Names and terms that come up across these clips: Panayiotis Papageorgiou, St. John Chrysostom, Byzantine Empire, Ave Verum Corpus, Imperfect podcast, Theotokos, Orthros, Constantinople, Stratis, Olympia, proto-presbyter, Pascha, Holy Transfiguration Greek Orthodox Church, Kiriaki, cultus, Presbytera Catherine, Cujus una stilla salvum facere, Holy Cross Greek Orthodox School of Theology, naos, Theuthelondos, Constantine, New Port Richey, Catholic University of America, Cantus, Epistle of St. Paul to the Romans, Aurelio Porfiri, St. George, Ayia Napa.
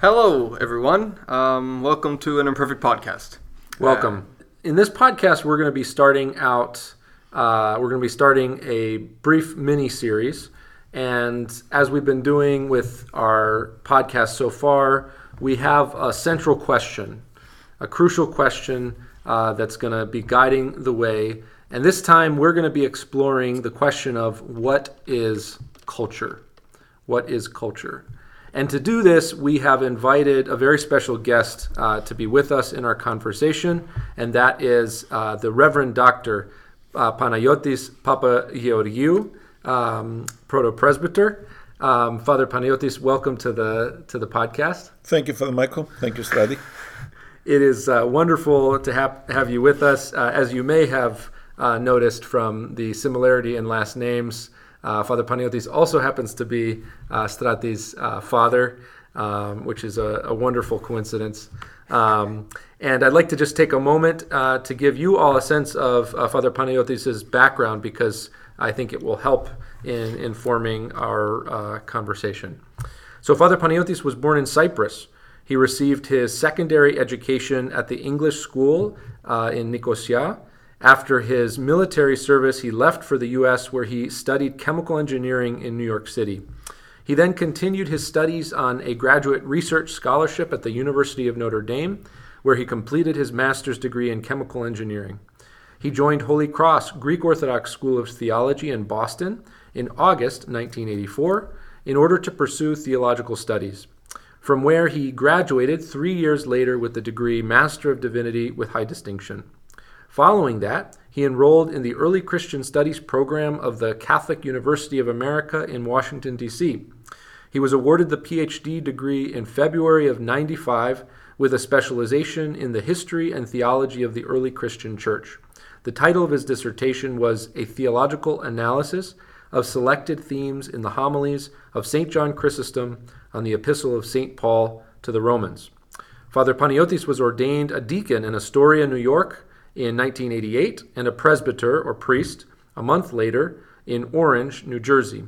Hello, everyone. Welcome to an Imperfect podcast. Welcome. In this podcast, we're going to be starting out. We're going to be starting a brief mini series, and as we've been doing with our podcast so far, we have a central question, a crucial question that's going to be guiding the way. And this time, we're going to be exploring the question of what is culture? What is culture? And to do this, we have invited a very special guest to be with us in our conversation, and that is the Reverend Dr. Panayiotis Papageorgiou, proto-presbyter. Father Panayiotis, welcome to the podcast. Thank you, Father Michael. Thank you, Stradi. It is wonderful to have you with us. As you may have noticed from the similarity in last names, Father Panayiotis also happens to be Stratis' father, which is a wonderful coincidence. And I'd like to just take a moment to give you all a sense of Father Panayiotis' background, because I think it will help in informing our conversation. So Father Panayiotis was born in Cyprus. He received his secondary education at the English school in Nicosia. After his military service, he left for the U.S., where he studied chemical engineering in New York City. He then continued his studies on a graduate research scholarship at the University of Notre Dame, where he completed his master's degree in chemical engineering. He joined Holy Cross Greek Orthodox School of Theology in Boston in August 1984 in order to pursue theological studies, from where he graduated 3 years later with the degree Master of Divinity with High Distinction. Following that, he enrolled in the Early Christian Studies program of the Catholic University of America in Washington, D.C. He was awarded the Ph.D. degree in February of 1995 with a specialization in the history and theology of the early Christian church. The title of his dissertation was A Theological Analysis of Selected Themes in the Homilies of St. John Chrysostom on the Epistle of St. Paul to the Romans. Father Panayiotis was ordained a deacon in Astoria, New York, in 1988, and a presbyter, or priest, a month later in Orange, New Jersey.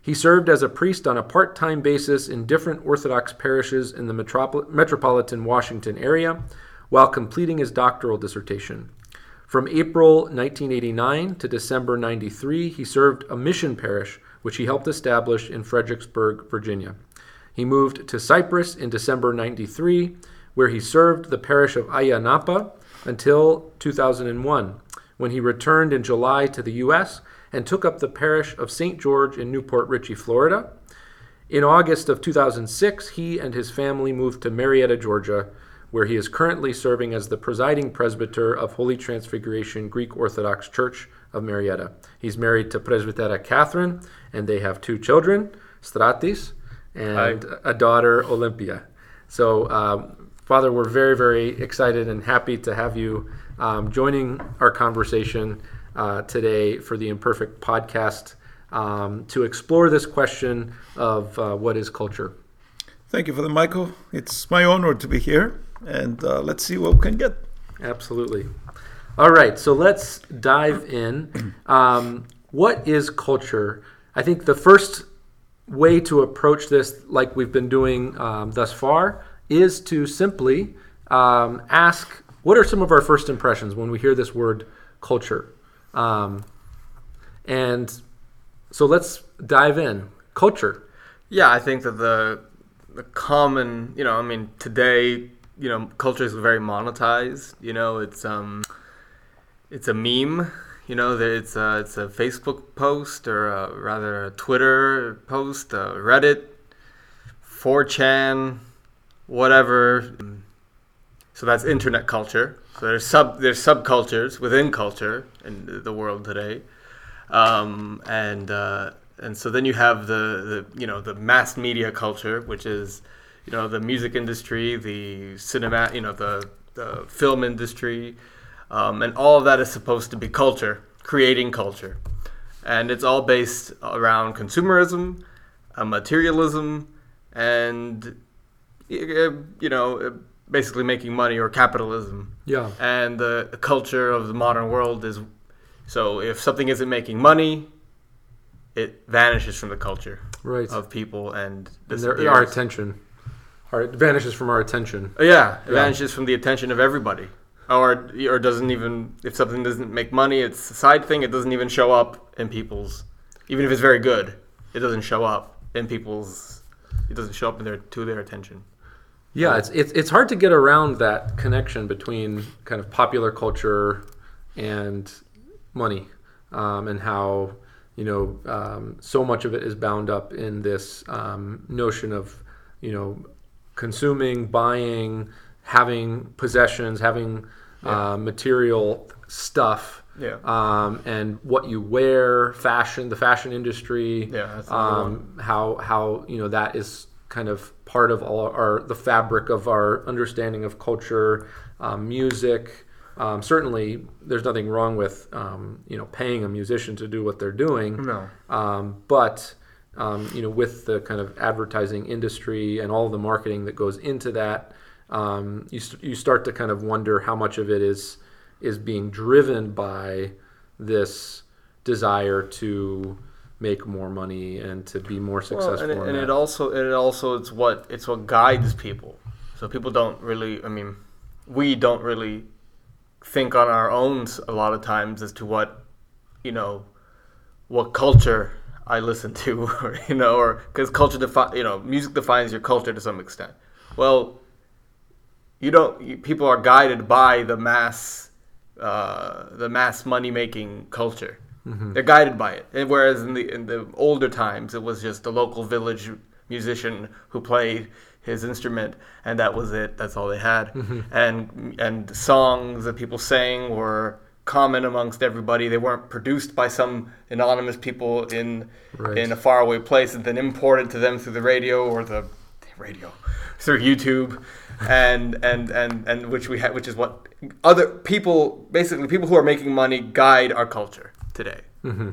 He served as a priest on a part-time basis in different Orthodox parishes in the metropolitan Washington area while completing his doctoral dissertation. From April 1989 to December 1993, he served a mission parish, which he helped establish in Fredericksburg, Virginia. He moved to Cyprus in December 1993, where he served the parish of Ayia Napa until 2001, when he returned in July to the U.S. and took up the parish of St. George in New Port Richey, Florida. In August of 2006, he and his family moved to Marietta, Georgia, where he is currently serving as the presiding presbyter of Holy Transfiguration Greek Orthodox Church of Marietta. He's married to Presbytera Catherine, and they have two children, Stratis, and a daughter, Olympia. So, Father, we're very, very excited and happy to have you joining our conversation today for the Imperfect podcast to explore this question of what is culture. Thank you, Father Michael. It's my honor to be here, and let's see what we can get. Absolutely. All right, so let's dive in. What is culture? I think the first way to approach this, like we've been doing thus far, is to simply ask, what are some of our first impressions when we hear this word culture? And so let's dive in. Culture. Yeah, I think that the common, today, culture is very monetized. It's a meme. It's a Facebook post, or rather a Twitter post, Reddit, 4chan, whatever. So that's internet culture. So there's subcultures within culture in the world today, and so then you have the mass media culture, which is the music industry, the cinema, the film industry, and all of that is supposed to be culture, creating culture, and it's all based around consumerism, materialism, and basically making money, or capitalism. Yeah. And the culture of the modern world is, so if something isn't making money, it vanishes from the culture, right, of people, and our attention. It vanishes from our attention. Yeah, it vanishes from the attention of everybody. Or doesn't even, if something doesn't make money, it's a side thing, it doesn't even show up in people's, even if it's very good, it doesn't show up in people's, it doesn't show up in their attention. Yeah, it's hard to get around that connection between kind of popular culture and money, and how, so much of it is bound up in this notion of, consuming, buying, having possessions, having material stuff, and what you wear, fashion, the fashion industry, that's how that is kind of part of all the fabric of our understanding of culture, music. Certainly, there's nothing wrong with paying a musician to do what they're doing. No, but with the kind of advertising industry and all the marketing that goes into that. You start to kind of wonder how much of it is being driven by this desire to make more money and to be more successful. Well, and it also it's what guides people. So people don't really, we don't really think on our own a lot of times as to what culture I listen to, or because culture music defines your culture to some extent. Well. People are guided by the mass money-making culture. Mm-hmm. They're guided by it. And whereas in the older times, it was just the local village musician who played his instrument, and that was it. That's all they had. Mm-hmm. And songs that people sang were common amongst everybody. They weren't produced by some anonymous people in a faraway place and then imported to them through the radio or the radio. Through YouTube, and which we have, which is what other people, basically people who are making money, guide our culture today. Mm-hmm.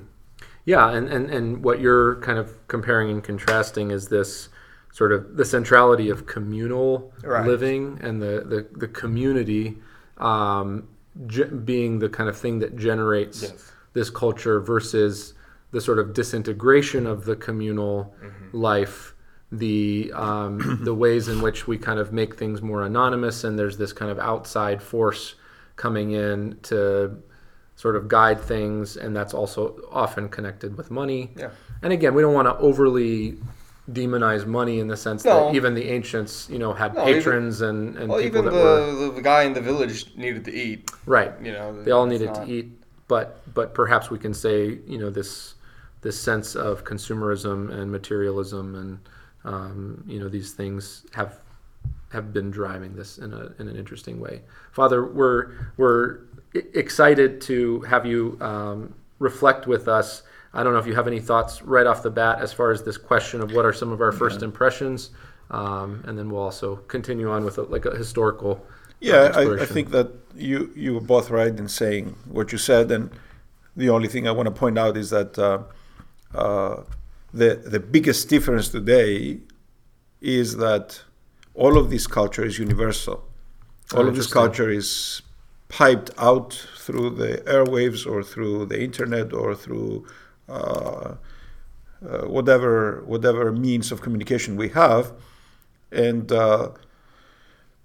Yeah, and what you're kind of comparing and contrasting is this sort of the centrality of communal living and the community being the kind of thing that generates this culture versus the sort of disintegration of the communal life. The ways in which we kind of make things more anonymous, and there's this kind of outside force coming in to sort of guide things, and that's also often connected with money. Yeah. And again, we don't want to overly demonize money in the sense that even the ancients, had patrons and people that were... the guy in the village needed to eat. Right. They all needed to eat, but perhaps we can say, this sense of consumerism and materialism and... these things have been driving this in an interesting way. Father, we're excited to have you reflect with us. I don't know if you have any thoughts right off the bat as far as this question of what are some of our first impressions, and then we'll also continue on with a historical. Yeah, I think that you were both right in saying what you said, and the only thing I want to point out is that. The biggest difference today is that all of this culture is universal. All of this culture is piped out through the airwaves or through the internet or through whatever means of communication we have. And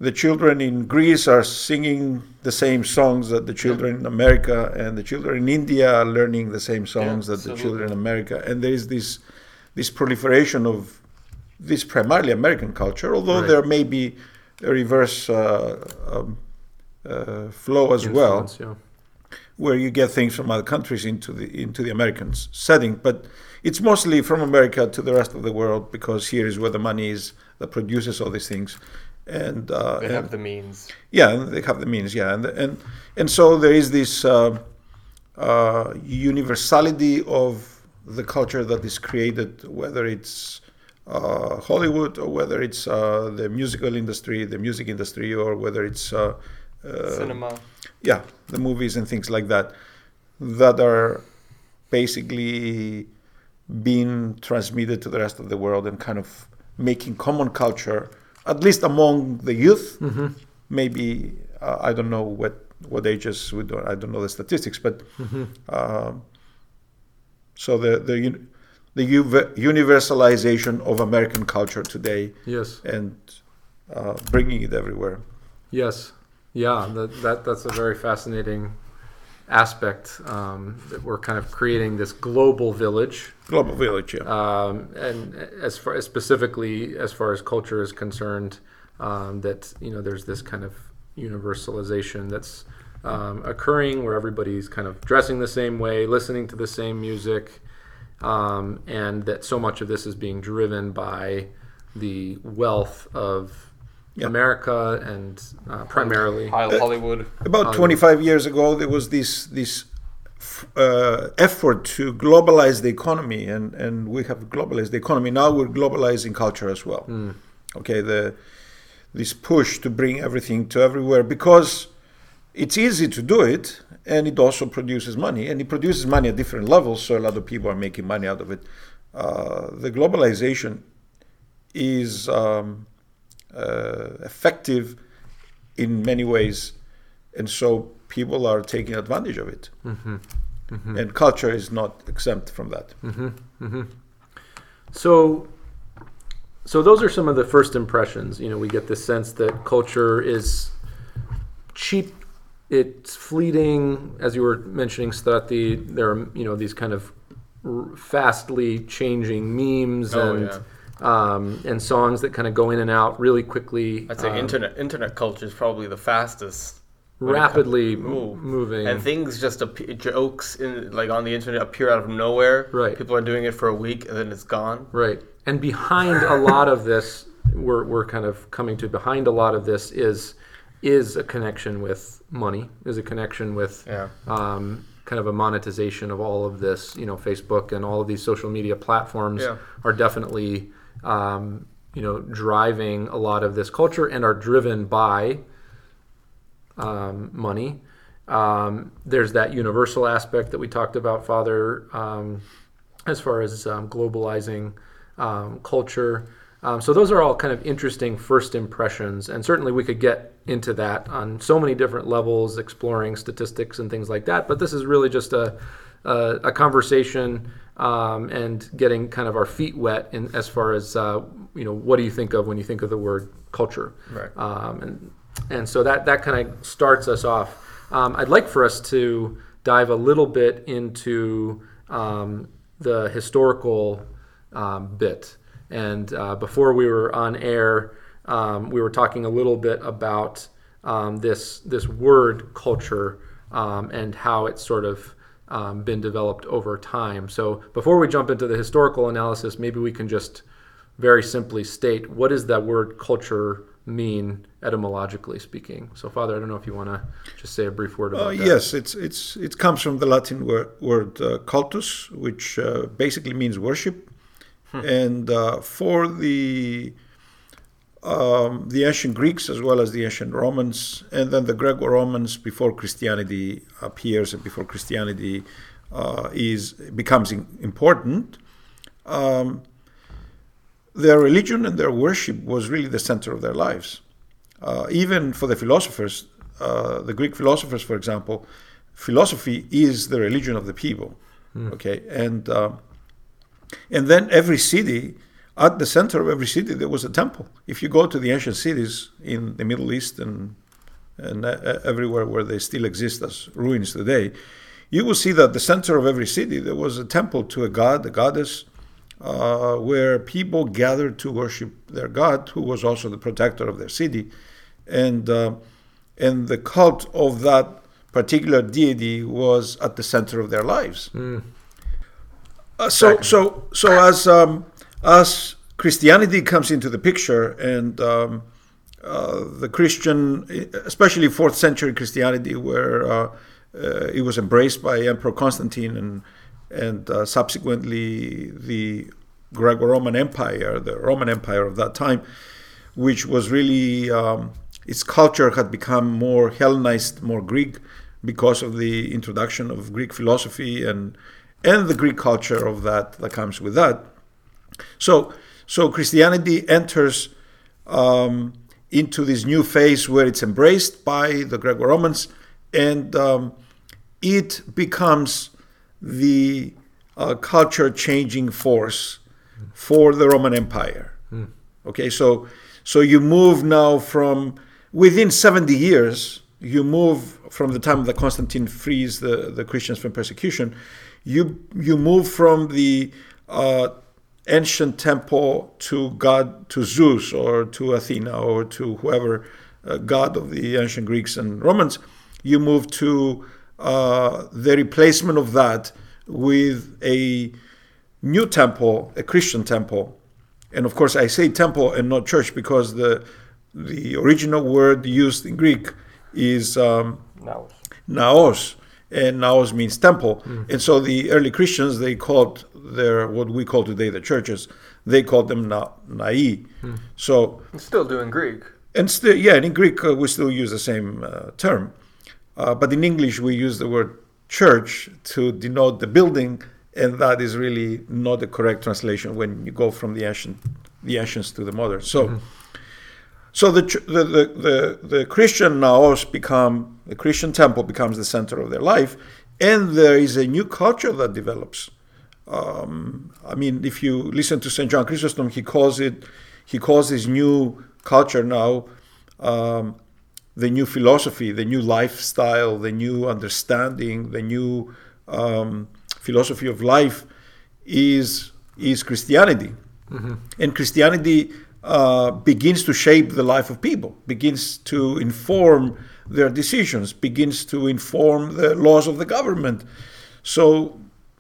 the children in Greece are singing the same songs that the children in America, and the children in India are learning the same songs that the children in America. And there is this proliferation of this primarily American culture, although there may be a reverse flow as influence, well, where you get things from other countries into the American setting. But it's mostly from America to the rest of the world, because here is where the money is that produces all these things. And they have the means. Yeah, they have the means, yeah. And so there is this universality of the culture that is created, whether it's Hollywood or whether it's the music industry, or whether it's cinema. Yeah, the movies and things like that are basically being transmitted to the rest of the world and kind of making common culture, at least among the youth. Mm-hmm. Maybe, I don't know what ages, I don't know the statistics, but... Mm-hmm. So the universalization of American culture today, and bringing it everywhere. Yes. Yeah, that's a very fascinating aspect, that we're kind of creating this global village. Global village, yeah. And as far as specifically, as far as culture is concerned, that, you know, there's this kind of universalization that's occurring, where everybody's kind of dressing the same way, listening to the same music, and that so much of this is being driven by the wealth of America and primarily Hollywood. About 25 years ago, there was this effort to globalize the economy, and we have globalized the economy. Now we're globalizing culture as well. Mm. Okay, this push to bring everything to everywhere, because it's easy to do it, and it also produces money, and it produces money at different levels, so a lot of people are making money out of it. The globalization is effective in many ways, and so people are taking advantage of it. Mm-hmm. Mm-hmm. And culture is not exempt from that. Mm-hmm. Mm-hmm. So those are some of the first impressions. You know, we get this sense that culture is cheap, it's fleeting. As you were mentioning, Strati, there are, you know, these kind of fastly changing memes and songs that kind of go in and out really quickly. I'd say internet culture is probably the fastest. Rapidly moving, and things just jokes in, like, on the internet appear out of nowhere. Right, people are doing it for a week and then it's gone. Right, and behind a lot of this, we're kind of coming to behind a lot of this is a connection with money, is a connection with kind of a monetization of all of this. You know, Facebook and all of these social media platforms are definitely driving a lot of this culture and are driven by money. There's that universal aspect that we talked about, Father, as far as globalizing culture. So those are all kind of interesting first impressions, and certainly we could get into that on so many different levels, exploring statistics and things like that. But this is really just a conversation and getting kind of our feet wet in as far as what do you think of when you think of the word culture? Right. And so that kind of starts us off. I'd like for us to dive a little bit into the historical bit. And before we were on air, we were talking a little bit about this word culture and how it's sort of been developed over time. So before we jump into the historical analysis, maybe we can just very simply state, what does that word culture mean etymologically speaking? So, Father, I don't know if you want to just say a brief word about that. Yes, it comes from the Latin word cultus, which basically means worship. And for the ancient Greeks as well as the ancient Romans, and then the Greco-Romans before Christianity appears and before Christianity becomes important, their religion and their worship was really the center of their lives. Even for the philosophers, the Greek philosophers, for example, philosophy is the religion of the people. Mm. Okay, and then every city, at the center of every city, there was a temple. If you go to the ancient cities in the Middle East and everywhere where they still exist as ruins today, you will see that the center of every city, there was a temple to a god, a goddess, where people gathered to worship their god, who was also the protector of their city. And the cult of that particular deity was at the center of their lives. Mm. As Christianity comes into the picture, and the Christian, especially 4th century Christianity, where it was embraced by Emperor Constantine and subsequently the Greco-Roman Empire, the Roman Empire of that time, which was really, its culture had become more Hellenized, more Greek, because of the introduction of Greek philosophy and the Greek culture of that comes with that. So Christianity enters into this new phase where it's embraced by the Greco-Romans, and it becomes the culture-changing force for the Roman Empire. Mm. Okay, so So you move now from within 70 years, you move from the time that Constantine frees the Christians from persecution, you move from the ancient temple to God, to Zeus or to Athena or to whoever god of the ancient Greeks and Romans, you move to the replacement of that with a new temple, a Christian temple. And of course I say temple and not church because the original word used in Greek is naos. And naos means temple. And so the early Christians, they called their, what we call today the churches, they called them nai. So it's still doing Greek. And still, yeah, and in Greek we still use the same term. But in English we use the word church to denote the building, and that is really not the correct translation when you go from the ancients to the modern. So so the Christian naos become, the Christian temple becomes the center of their life, and there is a new culture that develops. I mean, if you listen to St. John Chrysostom, he calls his new culture now the new philosophy, the new lifestyle, the new understanding, the new philosophy of life is Christianity. And Christianity begins to shape the life of people, begins to inform their decisions, begins to inform the laws of the government. So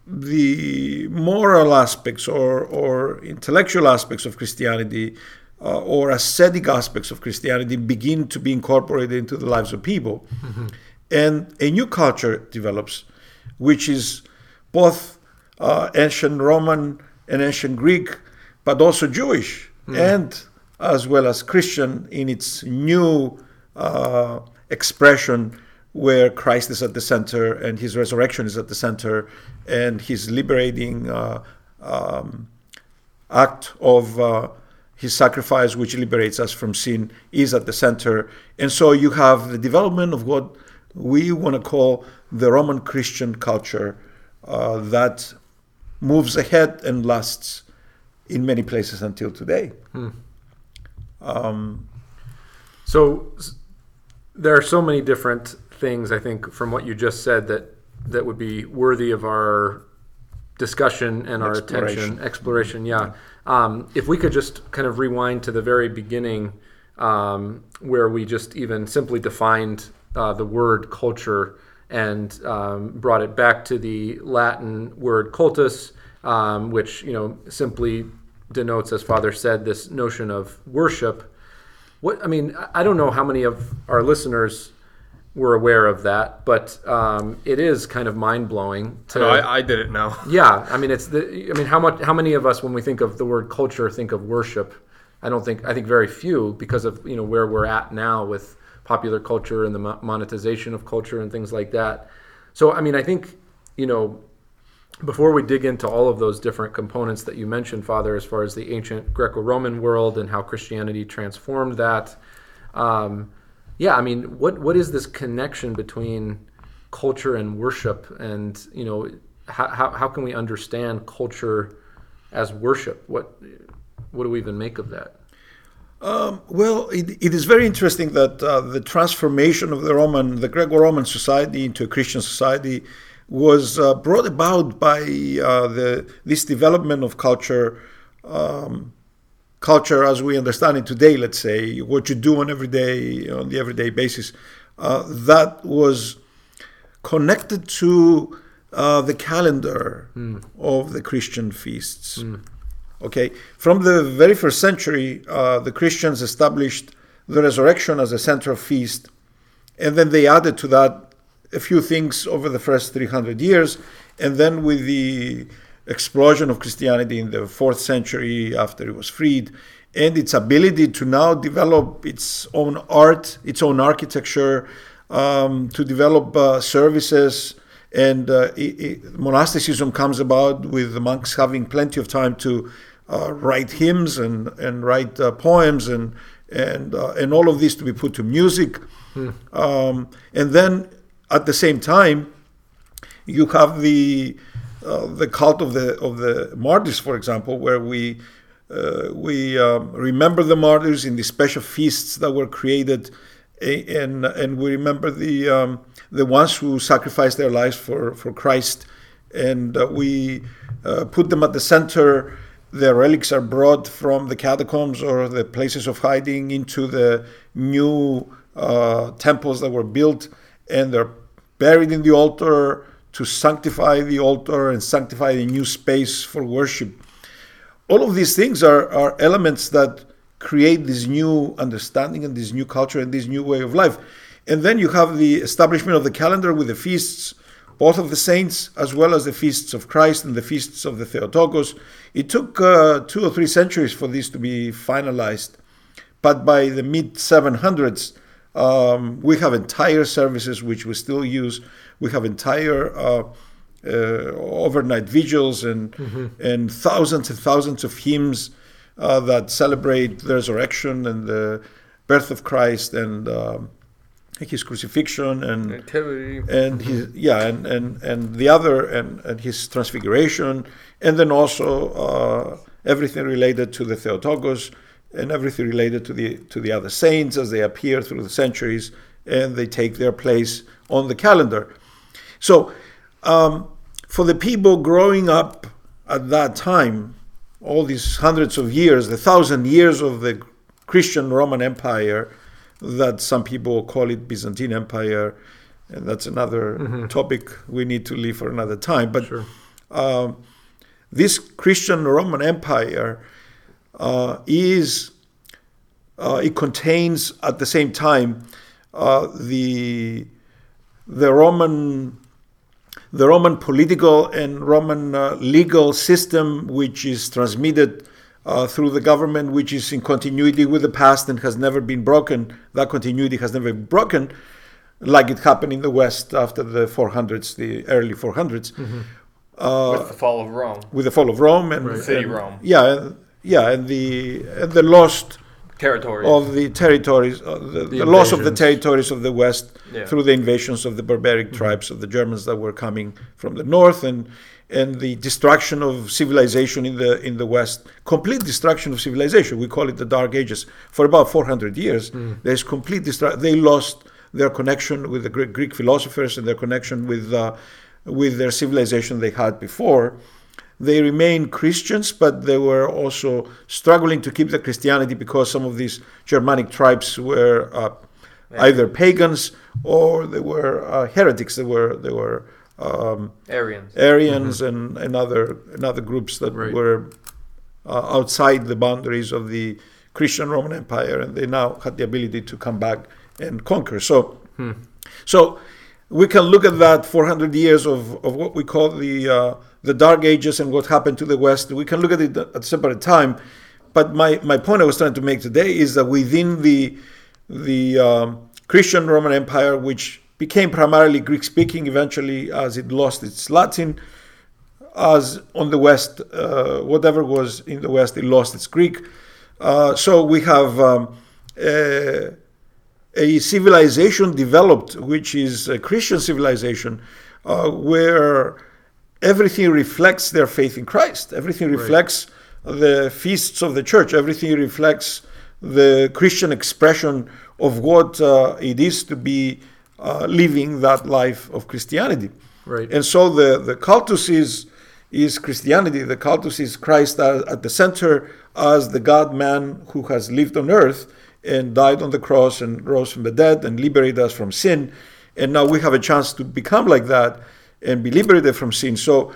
the moral aspects or intellectual aspects of Christianity or ascetic aspects of Christianity begin to be incorporated into the lives of people. And a new culture develops, which is both ancient Roman and ancient Greek, but also Jewish, and as well as Christian in its new expression, where Christ is at the center and his resurrection is at the center, and his liberating act of his sacrifice, which liberates us from sin, is at the center. And so you have the development of what we want to call the Roman Christian culture that moves ahead and lasts in many places until today. So there are so many different things, I think, from what you just said that would be worthy of our discussion and our attention. Exploration, yeah. If we could just kind of rewind to the very beginning, where we just even simply defined the word culture and brought it back to the Latin word cultus, which, simply denotes, as Father said, this notion of worship. I don't know how many of our listeners were aware of that, but it is kind of mind-blowing. I didn't know. Yeah, how many of us, when we think of the word culture, think of worship? I think very few, because of where we're at now with popular culture and the monetization of culture and things like that. So I think before we dig into all of those different components that you mentioned, Father, as far as the ancient Greco-Roman world and how Christianity transformed that. What is this connection between culture and worship, and how can we understand culture as worship? What do we even make of that? It is very interesting that the transformation of the Greco-Roman society into a Christian society was brought about by this development of culture. Culture as we understand it today, let's say, what you do on the everyday basis, that was connected to the calendar of the Christian feasts. Okay, from the very first century, the Christians established the resurrection as a central feast, and then they added to that a few things over the first 300 years, and then with the explosion of Christianity in the 4th century after it was freed, and its ability to now develop its own art, its own architecture, to develop services, and monasticism comes about with the monks having plenty of time to write hymns and write poems and all of this to be put to music. And then at the same time you have the cult of the martyrs, for example, where we We remember the martyrs in the special feasts that were created, and we remember the ones who sacrificed their lives for Christ, and we put them at the center. Their relics are brought from the catacombs or the places of hiding into the new temples that were built, and they're buried in the altar to sanctify the altar and sanctify the new space for worship. All of these things are elements that create this new understanding and this new culture and this new way of life. And then you have the establishment of the calendar with the feasts, both of the saints as well as the feasts of Christ and the feasts of the Theotokos. It took 2 or 3 centuries for this to be finalized. But by the mid-700s, we have entire services which we still use. We have entire overnight vigils and thousands and thousands of hymns that celebrate the resurrection and the birth of Christ and his crucifixion and his and the other and his transfiguration, and then also everything related to the Theotokos and everything related to the other saints as they appear through the centuries and they take their place on the calendar. So for the people growing up at that time, all these hundreds of years, the 1,000 years of the Christian Roman Empire, that some people call it Byzantine Empire, and that's another topic we need to leave for another time. But sure. This Christian Roman Empire it contains at the same time the Roman political and Roman legal system, which is transmitted through the government, which is in continuity with the past and has never been broken. That continuity has never been broken, like it happened in the West after the 400s, the early 400s. Mm-hmm. With the fall of Rome. With the fall of Rome. And right. City Rome. And the lost territories. The loss of the territories of the West through the invasions of the barbaric tribes of the Germans that were coming from the north, and the destruction of civilization in the West, complete destruction of civilization. We call it the Dark Ages. For about 400 years, there's complete destruction. They lost their connection with the Greek philosophers and their connection with their civilization they had before. They remained Christians, but they were also struggling to keep the Christianity because some of these Germanic tribes were either pagans or they were heretics. They were Arians and other groups that were outside the boundaries of the Christian Roman Empire, and they now had the ability to come back and conquer. So we can look at that 400 years of what we call the Dark Ages and what happened to the West. We can look at it at a separate time, but my point I was trying to make today is that within the Christian Roman Empire, which became primarily Greek-speaking eventually as it lost its Latin, as on the West, whatever was in the West, it lost its Greek. So we have a civilization developed, which is a Christian civilization, where everything reflects their faith in Christ. Everything reflects the feasts of the church. Everything reflects the Christian expression of what it is to be living that life of Christianity. Right. And so the cultus is Christianity. The cultus is Christ at the center as the God-man who has lived on earth and died on the cross and rose from the dead and liberated us from sin. And now we have a chance to become like that and be liberated from sin. So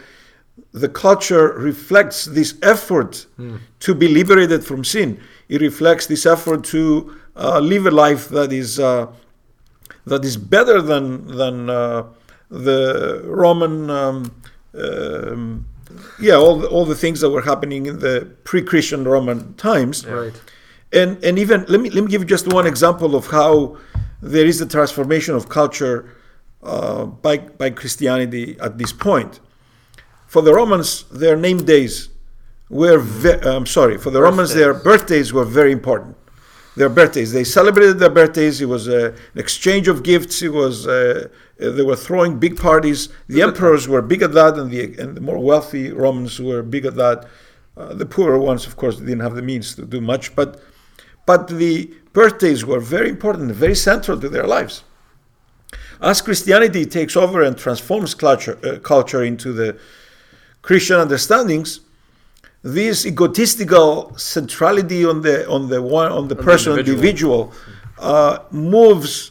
the culture reflects this effort to be liberated from sin. It reflects this effort to live a life that is better than the Roman, all the things that were happening in the pre-Christian Roman times. Right. And even let me give you just one example of how there is a transformation of culture by Christianity at this point. For the Romans, their name days were their birthdays were very important. Their birthdays, they celebrated their birthdays. It was an exchange of gifts. It was they were throwing big parties. The emperors were big at that, and the more wealthy Romans were big at that. The poorer ones, of course, didn't have the means to do much, but the birthdays were very important, very central to their lives. As Christianity takes over and transforms culture into the Christian understandings, this egotistical centrality on the individual moves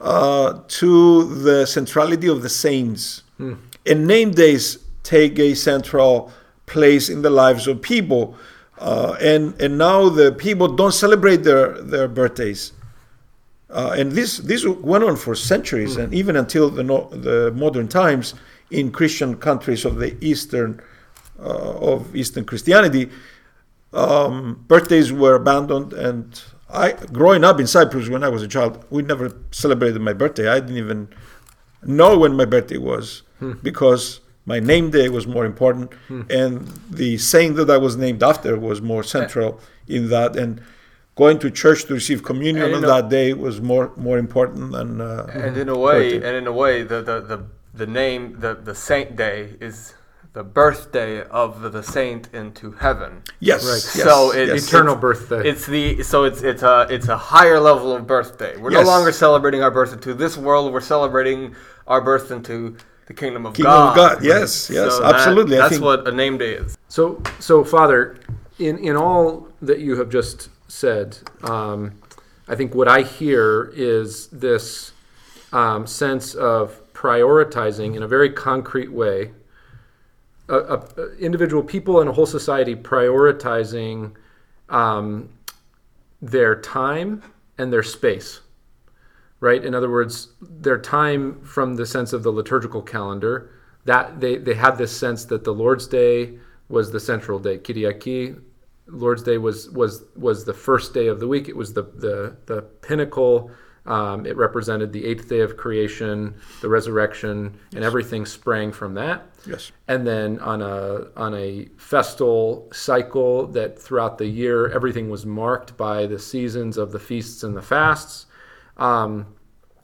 to the centrality of the saints, and name days take a central place in the lives of people, and now the people don't celebrate their birthdays, and this went on for centuries, and even until the modern times in Christian countries of the Eastern Christianity, birthdays were abandoned. And growing up in Cyprus when I was a child, we never celebrated my birthday. I didn't even know when my birthday was, because my name day was more important, and the saint that I was named after was more central in that. And going to church to receive communion that day was more important than. And in a way, the name, the saint day is the birthday of the saint into heaven. Yes, right. So it's eternal birthday. It's a higher level of birthday. We're no longer celebrating our birth into this world. We're celebrating our birth into the kingdom of God. Kingdom of God. Yes, yes, so absolutely. That's what a name day is. So Father, in all that you have just said, I think what I hear is this sense of prioritizing in a very concrete way. Individual people and a whole society prioritizing their time and their space, right? In other words, their time from the sense of the liturgical calendar, that they had this sense that the Lord's Day was the central day. Kiriaki, Lord's Day was the first day of the week. It was the pinnacle. It represented the eighth day of creation, the resurrection, and everything sprang from that. Yes. And then on a festal cycle that throughout the year, everything was marked by the seasons of the feasts and the fasts. And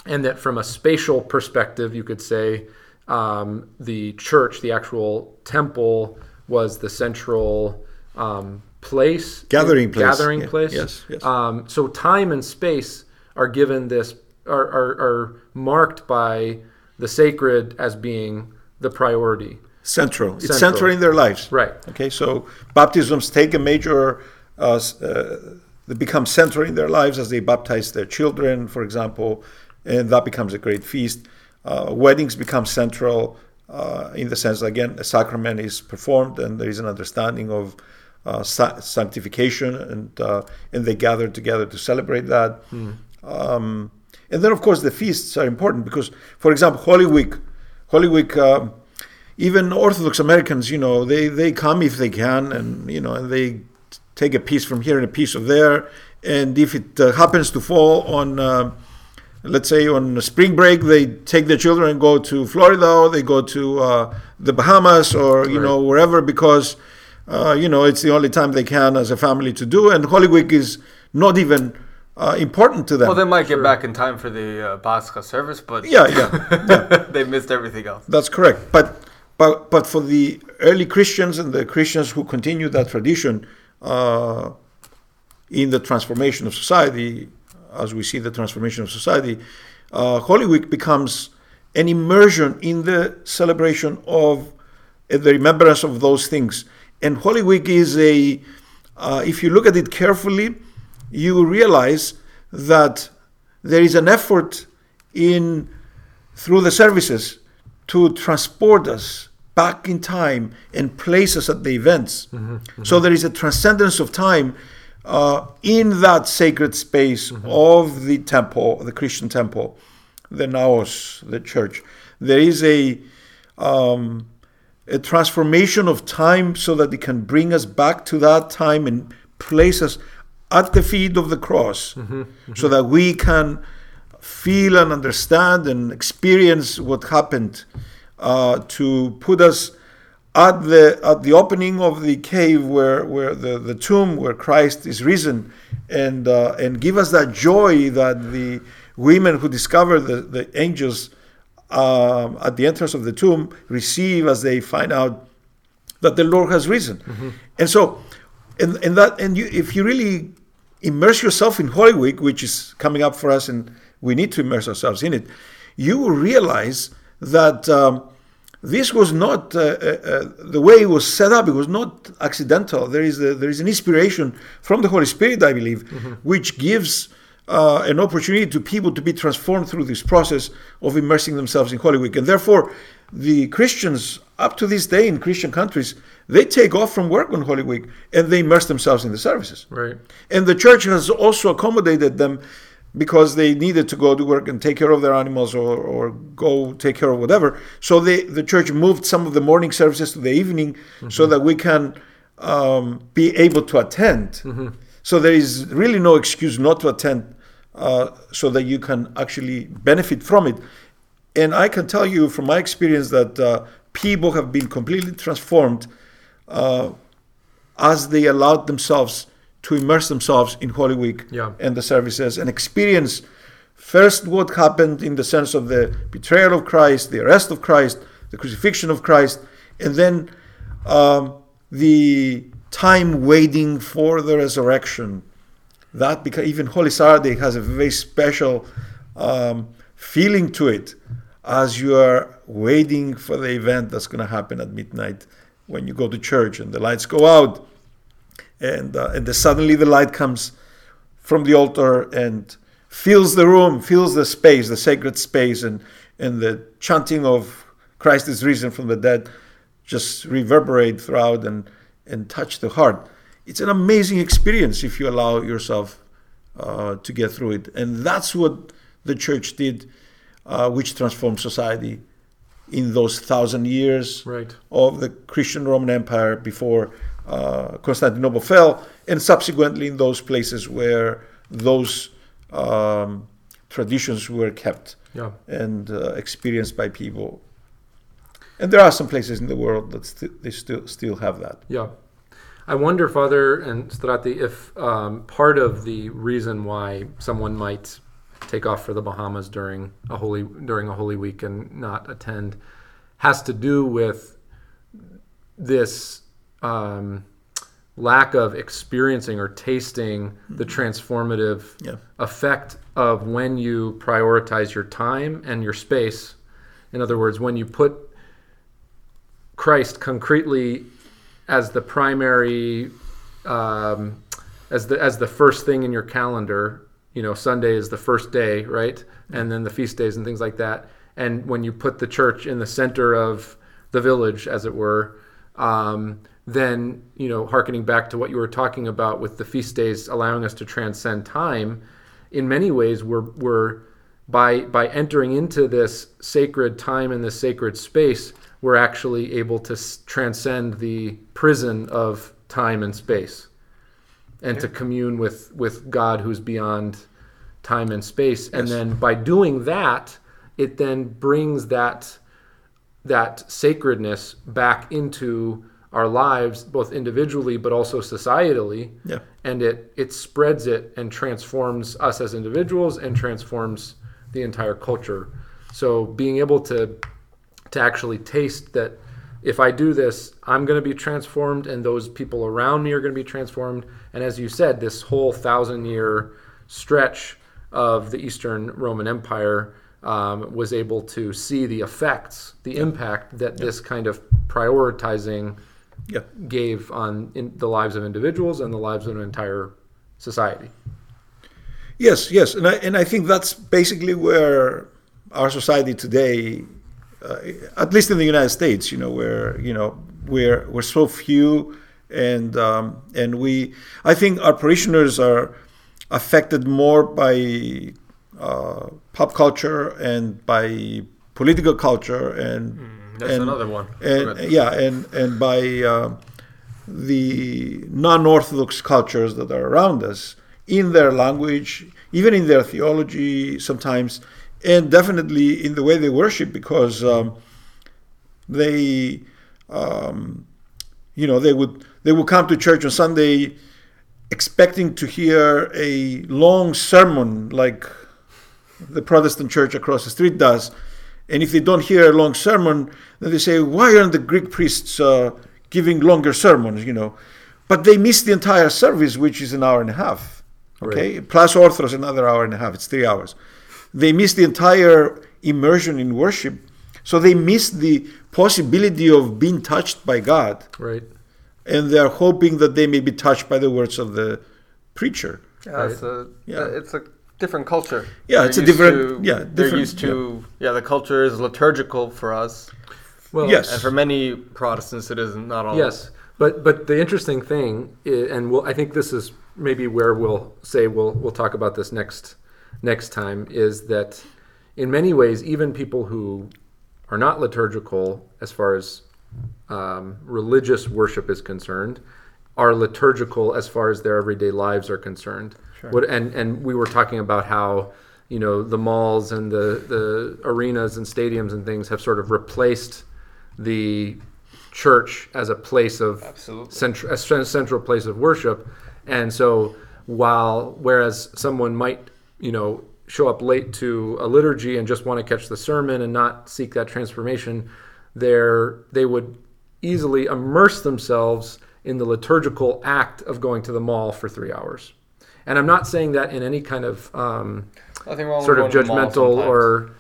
that from a spatial perspective, you could say the church, the actual temple, was the central gathering place. Yes. So time and space are given this, are marked by the sacred as being the priority. Central. It's central in their lives. Right. Okay, so baptisms take a major, they become central in their lives as they baptize their children, for example, and that becomes a great feast. Weddings become central in the sense, again, a sacrament is performed and there is an understanding of sanctification, and they gather together to celebrate that. And then, of course, the feasts are important because, for example, Holy Week. Even Orthodox Americans, they come if they can, and they take a piece from here and a piece of there. And if it happens to fall on, let's say, on spring break, they take their children and go to Florida, or they go to the Bahamas, or wherever, because it's the only time they can as a family to do. And Holy Week is not even important to them. Well, they might get back in time for the Pascha service, but they missed everything else. That's correct. But for the early Christians and the Christians who continued that tradition in the transformation of society, as we see the transformation of society, Holy Week becomes an immersion in the celebration of the remembrance of those things. And Holy Week is if you look at it carefully, you realize that there is an effort through the services to transport us back in time and place us at the events. So there is a transcendence of time in that sacred space of the temple, the Christian temple, the naos, the church. There is a transformation of time so that it can bring us back to that time and place us at the feet of the cross, so that we can feel and understand and experience what happened, to put us at the opening of the cave where the tomb where Christ is risen, and give us that joy that the women who discovered the angels at the entrance of the tomb receive as they find out that the Lord has risen. Mm-hmm. And so, and if you really immerse yourself in Holy Week, which is coming up for us, and we need to immerse ourselves in it, you will realize that this was not the way it was set up. It was not accidental. There is an inspiration from the Holy Spirit, I believe, mm-hmm. which gives an opportunity to people to be transformed through this process of immersing themselves in Holy Week. And therefore, the Christians up to this day in Christian countries, they take off from work on Holy Week and they immerse themselves in the services. Right. And the church has also accommodated them because they needed to go to work and take care of their animals or go take care of whatever. So the church moved some of the morning services to the evening mm-hmm. so that we can be able to attend. Mm-hmm. So there is really no excuse not to attend so that you can actually benefit from it. And I can tell you from my experience that people have been completely transformed as they allowed themselves to immerse themselves in Holy Week and the services and experience first what happened in the sense of the betrayal of Christ, the arrest of Christ, the crucifixion of Christ, and then the time waiting for the resurrection. That because even Holy Saturday has a very special feeling to it as you are waiting for the event that's going to happen at midnight when you go to church and the lights go out and suddenly the light comes from the altar and fills the room, fills the space, the sacred space, and the chanting of Christ is risen from the dead just reverberate throughout and touch the heart. It's an amazing experience if you allow yourself to get through it. And that's what the church did, which transformed society in those 1,000 years right. of the Christian Roman Empire before Constantinople fell, and subsequently in those places where those traditions were kept and experienced by people. And there are some places in the world that they still have that. Yeah. I wonder, Father and Strati, if part of the reason why someone might take off for the Bahamas during a Holy Week and not attend has to do with this lack of experiencing or tasting the transformative effect of when you prioritize your time and your space. In other words, when you put Christ concretely as the primary, as the first thing in your calendar. You know, Sunday is the first day, right? And then the feast days and things like that. And when you put the church in the center of the village, as it were, then, you know, hearkening back to what you were talking about with the feast days allowing us to transcend time, in many ways we're by entering into this sacred time and this sacred space, we're actually able to transcend the prison of time and space and to commune with God who's beyond time and space. And then by doing that, it then brings that sacredness back into our lives, both individually but also societally. Yeah. And it spreads it and transforms us as individuals and transforms the entire culture. So being able to actually taste that if I do this, I'm going to be transformed and those people around me are going to be transformed. And as you said, this whole 1,000-year stretch of the Eastern Roman Empire was able to see the effects, the impact that this kind of prioritizing gave on the lives of individuals and the lives of an entire society. Yes. And I think that's basically where our society today, at least in the United States, we're so few, and I think our parishioners are affected more by pop culture and by political culture and by the non-Orthodox cultures that are around us in their language, even in their theology sometimes, and definitely in the way they worship, because they would come to church on Sunday expecting to hear a long sermon like the Protestant church across the street does. And if they don't hear a long sermon, then they say, why aren't the Greek priests giving longer sermons, you know. But they miss the entire service, which is an hour and a half, okay? Right. Plus Orthros, another hour and a half. It's 3 hours. They miss the entire immersion in worship. So they miss the possibility of being touched by God. Right. And they're hoping that they may be touched by the words of the preacher. Yeah, right. It's a different culture. Yeah, they're it's a different... To, yeah, different, they're used to... Yeah. The culture is liturgical for us. Well, yes. And for many Protestants, it isn't. Not all. Yes. But the interesting thing, is, and I think this is maybe where we'll talk about this next time, is that in many ways, even people who are not liturgical as far as religious worship is concerned, are liturgical as far as their everyday lives are concerned. Sure. And we were talking about how, you know, the malls and the arenas and stadiums and things have sort of replaced the church as a place of central place of worship. And so whereas someone might, you know, show up late to a liturgy and just want to catch the sermon and not seek that transformation, they would easily immerse themselves in the liturgical act of going to the mall for 3 hours. And I'm not saying that in any kind of sort of judgmental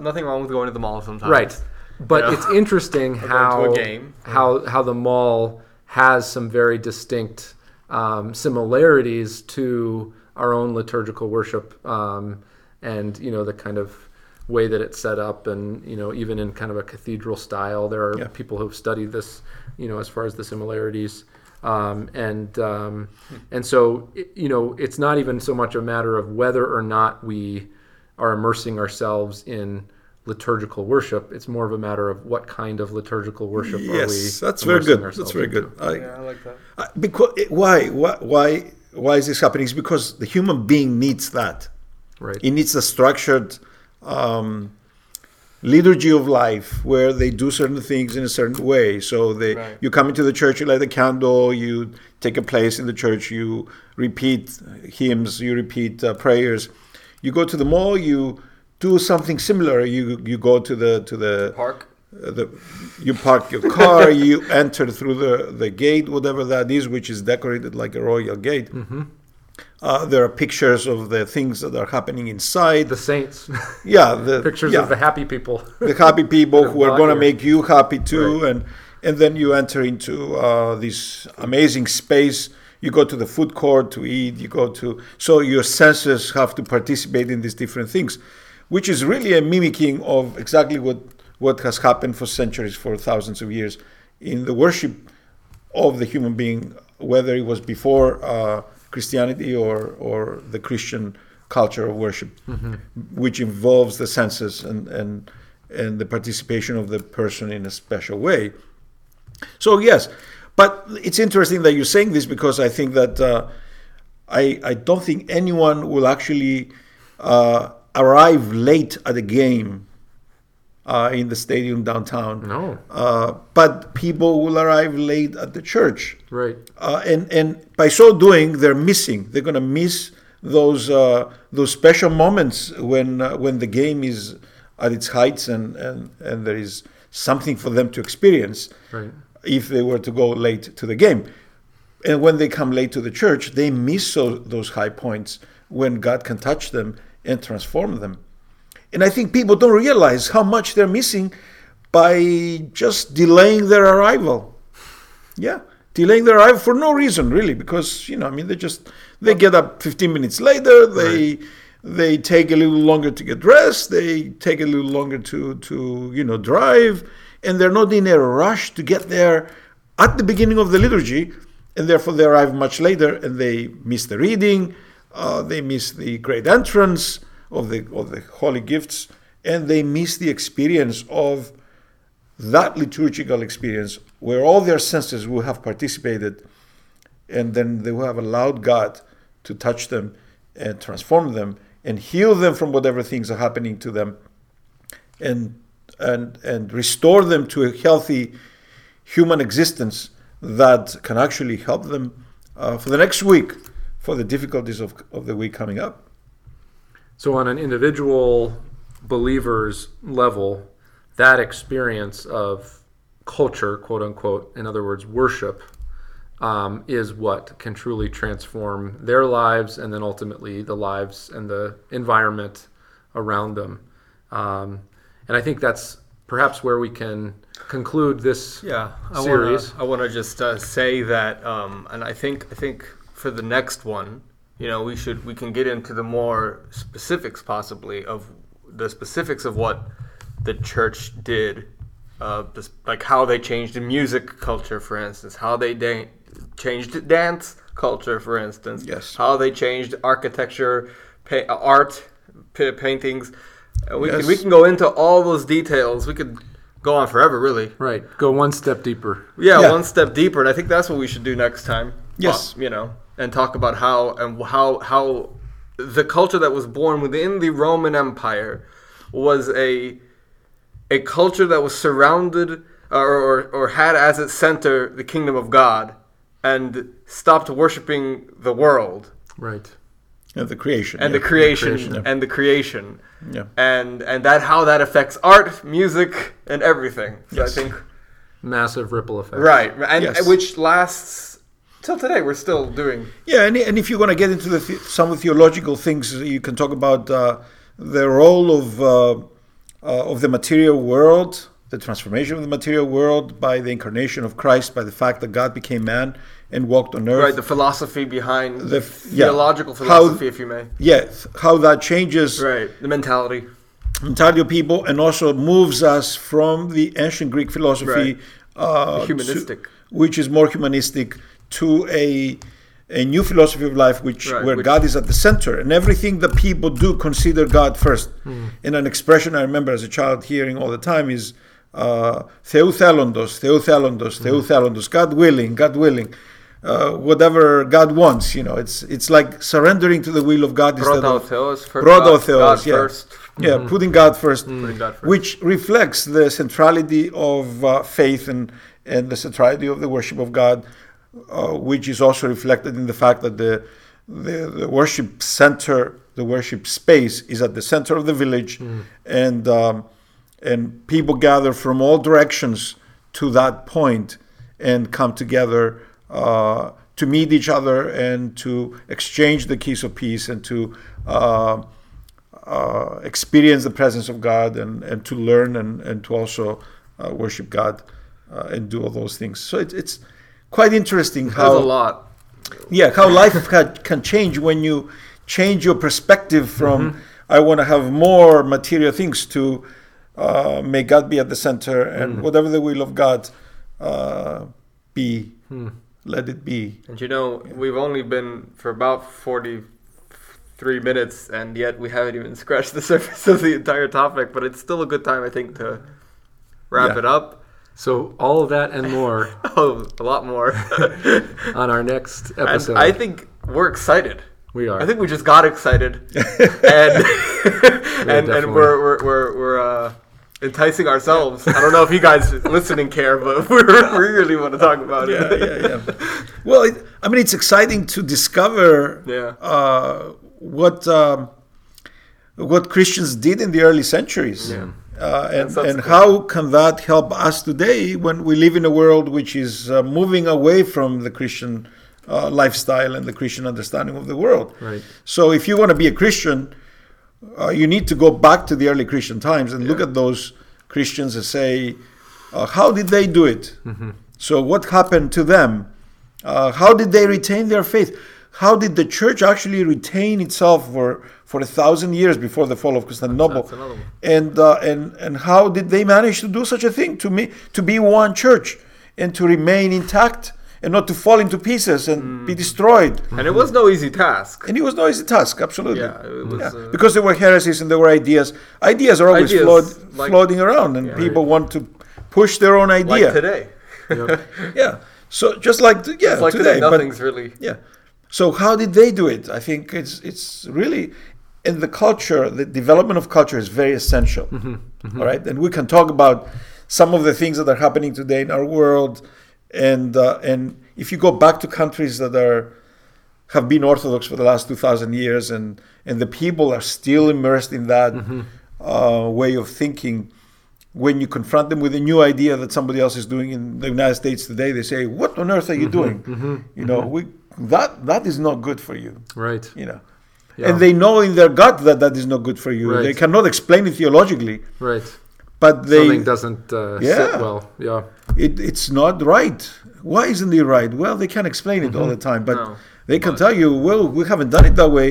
nothing wrong with going to the mall sometimes. Right. But It's interesting how the mall has some very distinct similarities to our own liturgical worship, and you know, the kind of way that it's set up, and you know, even in kind of a cathedral style, there are people who've studied this, you know, as far as the similarities, and so you know, it's not even so much a matter of whether or not we are immersing ourselves in liturgical worship. It's more of a matter of what kind of liturgical worship are we? Yes, that's very good. That's very good. I like that. Because why is this happening? It's because the human being needs that. Right. It needs a structured liturgy of life where they do certain things in a certain way. So you come into the church, you light a candle, you take a place in the church, you repeat hymns, you repeat prayers. You go to the mall, you do something similar. You go to the park. You park your car. You enter through the gate, whatever that is, which is decorated like a royal gate. Mm-hmm. There are pictures of the things that are happening inside. The saints. Yeah, pictures of the happy people. The happy people who are going to make you happy too, right. and then you enter into this amazing space. You go to the food court to eat. So your senses have to participate in these different things, which is really a mimicking of exactly what has happened for centuries, for thousands of years, in the worship of the human being, whether it was before Christianity or the Christian culture of worship, mm-hmm. which involves the senses and the participation of the person in a special way. So yes, but it's interesting that you're saying this, because I think that I don't think anyone will actually arrive late at a game in the stadium downtown. No. But people will arrive late at the church. Right. And by so doing, they're going to miss those special moments when the game is at its heights and there is something for them to experience. Right. If they were to go late to the game. And when they come late to the church, they miss those high points when God can touch them and transform them. And I think people don't realize how much they're missing by just delaying their arrival. Yeah, delaying their arrival for no reason, really, because, you know, I mean, they get up 15 minutes later, they take a little longer to get dressed, they take a little longer to you know, drive, and they're not in a rush to get there at the beginning of the liturgy, and therefore they arrive much later and they miss the reading. They miss the great entrance of the holy gifts, and they miss the experience of that liturgical experience where all their senses will have participated, and then they will have allowed God to touch them and transform them and heal them from whatever things are happening to them, and restore them to a healthy human existence that can actually help them for the next week, for the difficulties of the week coming up. So on an individual believer's level, that experience of culture, quote unquote, in other words, worship, is what can truly transform their lives and then ultimately the lives and the environment around them. And I think that's perhaps where we can conclude this series. I want to just say that, and I think for the next one, you know, we can get into the more specifics possibly of the specifics of what the church did, like how they changed the music culture, for instance, how they changed dance culture, for instance, yes, how they changed architecture, art, paintings. We can go into all those details. We could go on forever, really. Right. Go one step deeper. Yeah, one step deeper, and I think that's what we should do next time. Yes. Well, you know, and talk about how the culture that was born within the Roman Empire was a culture that was surrounded or had as its center the kingdom of God and stopped worshiping the world. Right. And the creation. Yeah. And that how that affects art, music, and everything. So yes. I think massive ripple effect. Right. And which lasts till today. We're still doing. Yeah, and if you want to get into some of the theological things, you can talk about the role of the material world, the transformation of the material world by the incarnation of Christ, by the fact that God became man and walked on earth. Right, the philosophy behind theological philosophy, if you may. Yes, how that changes. Right, the mentality of people, and also moves us from the ancient Greek philosophy, humanistic, which is more humanistic, to a new philosophy of life, where God is at the center, and everything that people do consider God first. Mm. And an expression I remember as a child hearing all the time is Theuthelondos, Theuthelondos, Theuthelondos. God willing, God willing. Whatever God wants, you know, it's like surrendering to the will of God instead of Proto-theos, first. Yeah, putting God first, which reflects the centrality of faith and the centrality of the worship of God, which is also reflected in the fact that the worship center, the worship space, is at the center of the village, and people gather from all directions to that point and come together to meet each other and to exchange the keys of peace and to experience the presence of God and to learn and to also worship God and do all those things. So it's quite interesting how life can change when you change your perspective from I want to have more material things to may God be at the center and whatever the will of God be. Mm. Let it be. And you know, we've only been for about 43 minutes, and yet we haven't even scratched the surface of the entire topic, but it's still a good time, I think, to wrap it up. So all of that and more. A lot more. On our next episode. And I think we're excited. We are. I think we just got excited. and we're enticing ourselves. I don't know if you guys listening care, but we really want to talk about it. Yeah. Well, it's exciting to discover what Christians did in the early centuries, and how can that help us today when we live in a world which is moving away from the Christian lifestyle and the Christian understanding of the world. Right. So, if you want to be a Christian, you need to go back to the early Christian times and look at those Christians and say, how did they do it? Mm-hmm. So what happened to them? How did they retain their faith? How did the church actually retain itself for 1,000 years before the fall of Constantinople? And how did they manage to do such a thing, to be one church and to remain intact and not to fall into pieces and be destroyed. And it was no easy task. Absolutely. Yeah, it was, because there were heresies and there were ideas. Ideas are always floating around, and people want to push their own idea. Like today. Yeah. So just like today, nothing's really. Yeah. So how did they do it? I think it's really in the culture. The development of culture is very essential. All right, and we can talk about some of the things that are happening today in our world. And if you go back to countries that have been Orthodox for the last 2,000 years and the people are still immersed in that way of thinking, when you confront them with a new idea that somebody else is doing in the United States today, they say, "What on earth are you doing? That is not good for you." Right. You know, and they know in their gut that that is not good for you. Right. They cannot explain it theologically. Right. But they something doesn't sit well. Yeah. It's not right. Why isn't it right? Well, they can't explain it all the time, but they can tell you, "Well, we haven't done it that way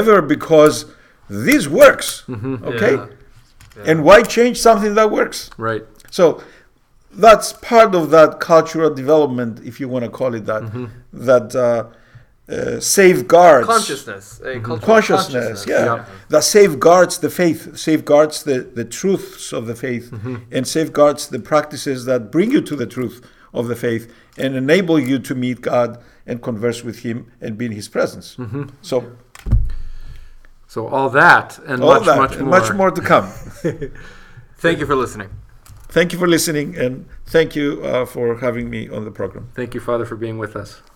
ever because this works." Okay. Yeah. Yeah. And why change something that works? Right. So that's part of that cultural development, if you want to call it that, that safeguards consciousness. That safeguards the faith, safeguards the truths of the faith, and safeguards the practices that bring you to the truth of the faith and enable you to meet God and converse with Him and be in His presence. So. So all that and all much, that, much more. Much more to come. Thank you for listening. Thank you for listening, and thank you for having me on the program. Thank you, Father, for being with us.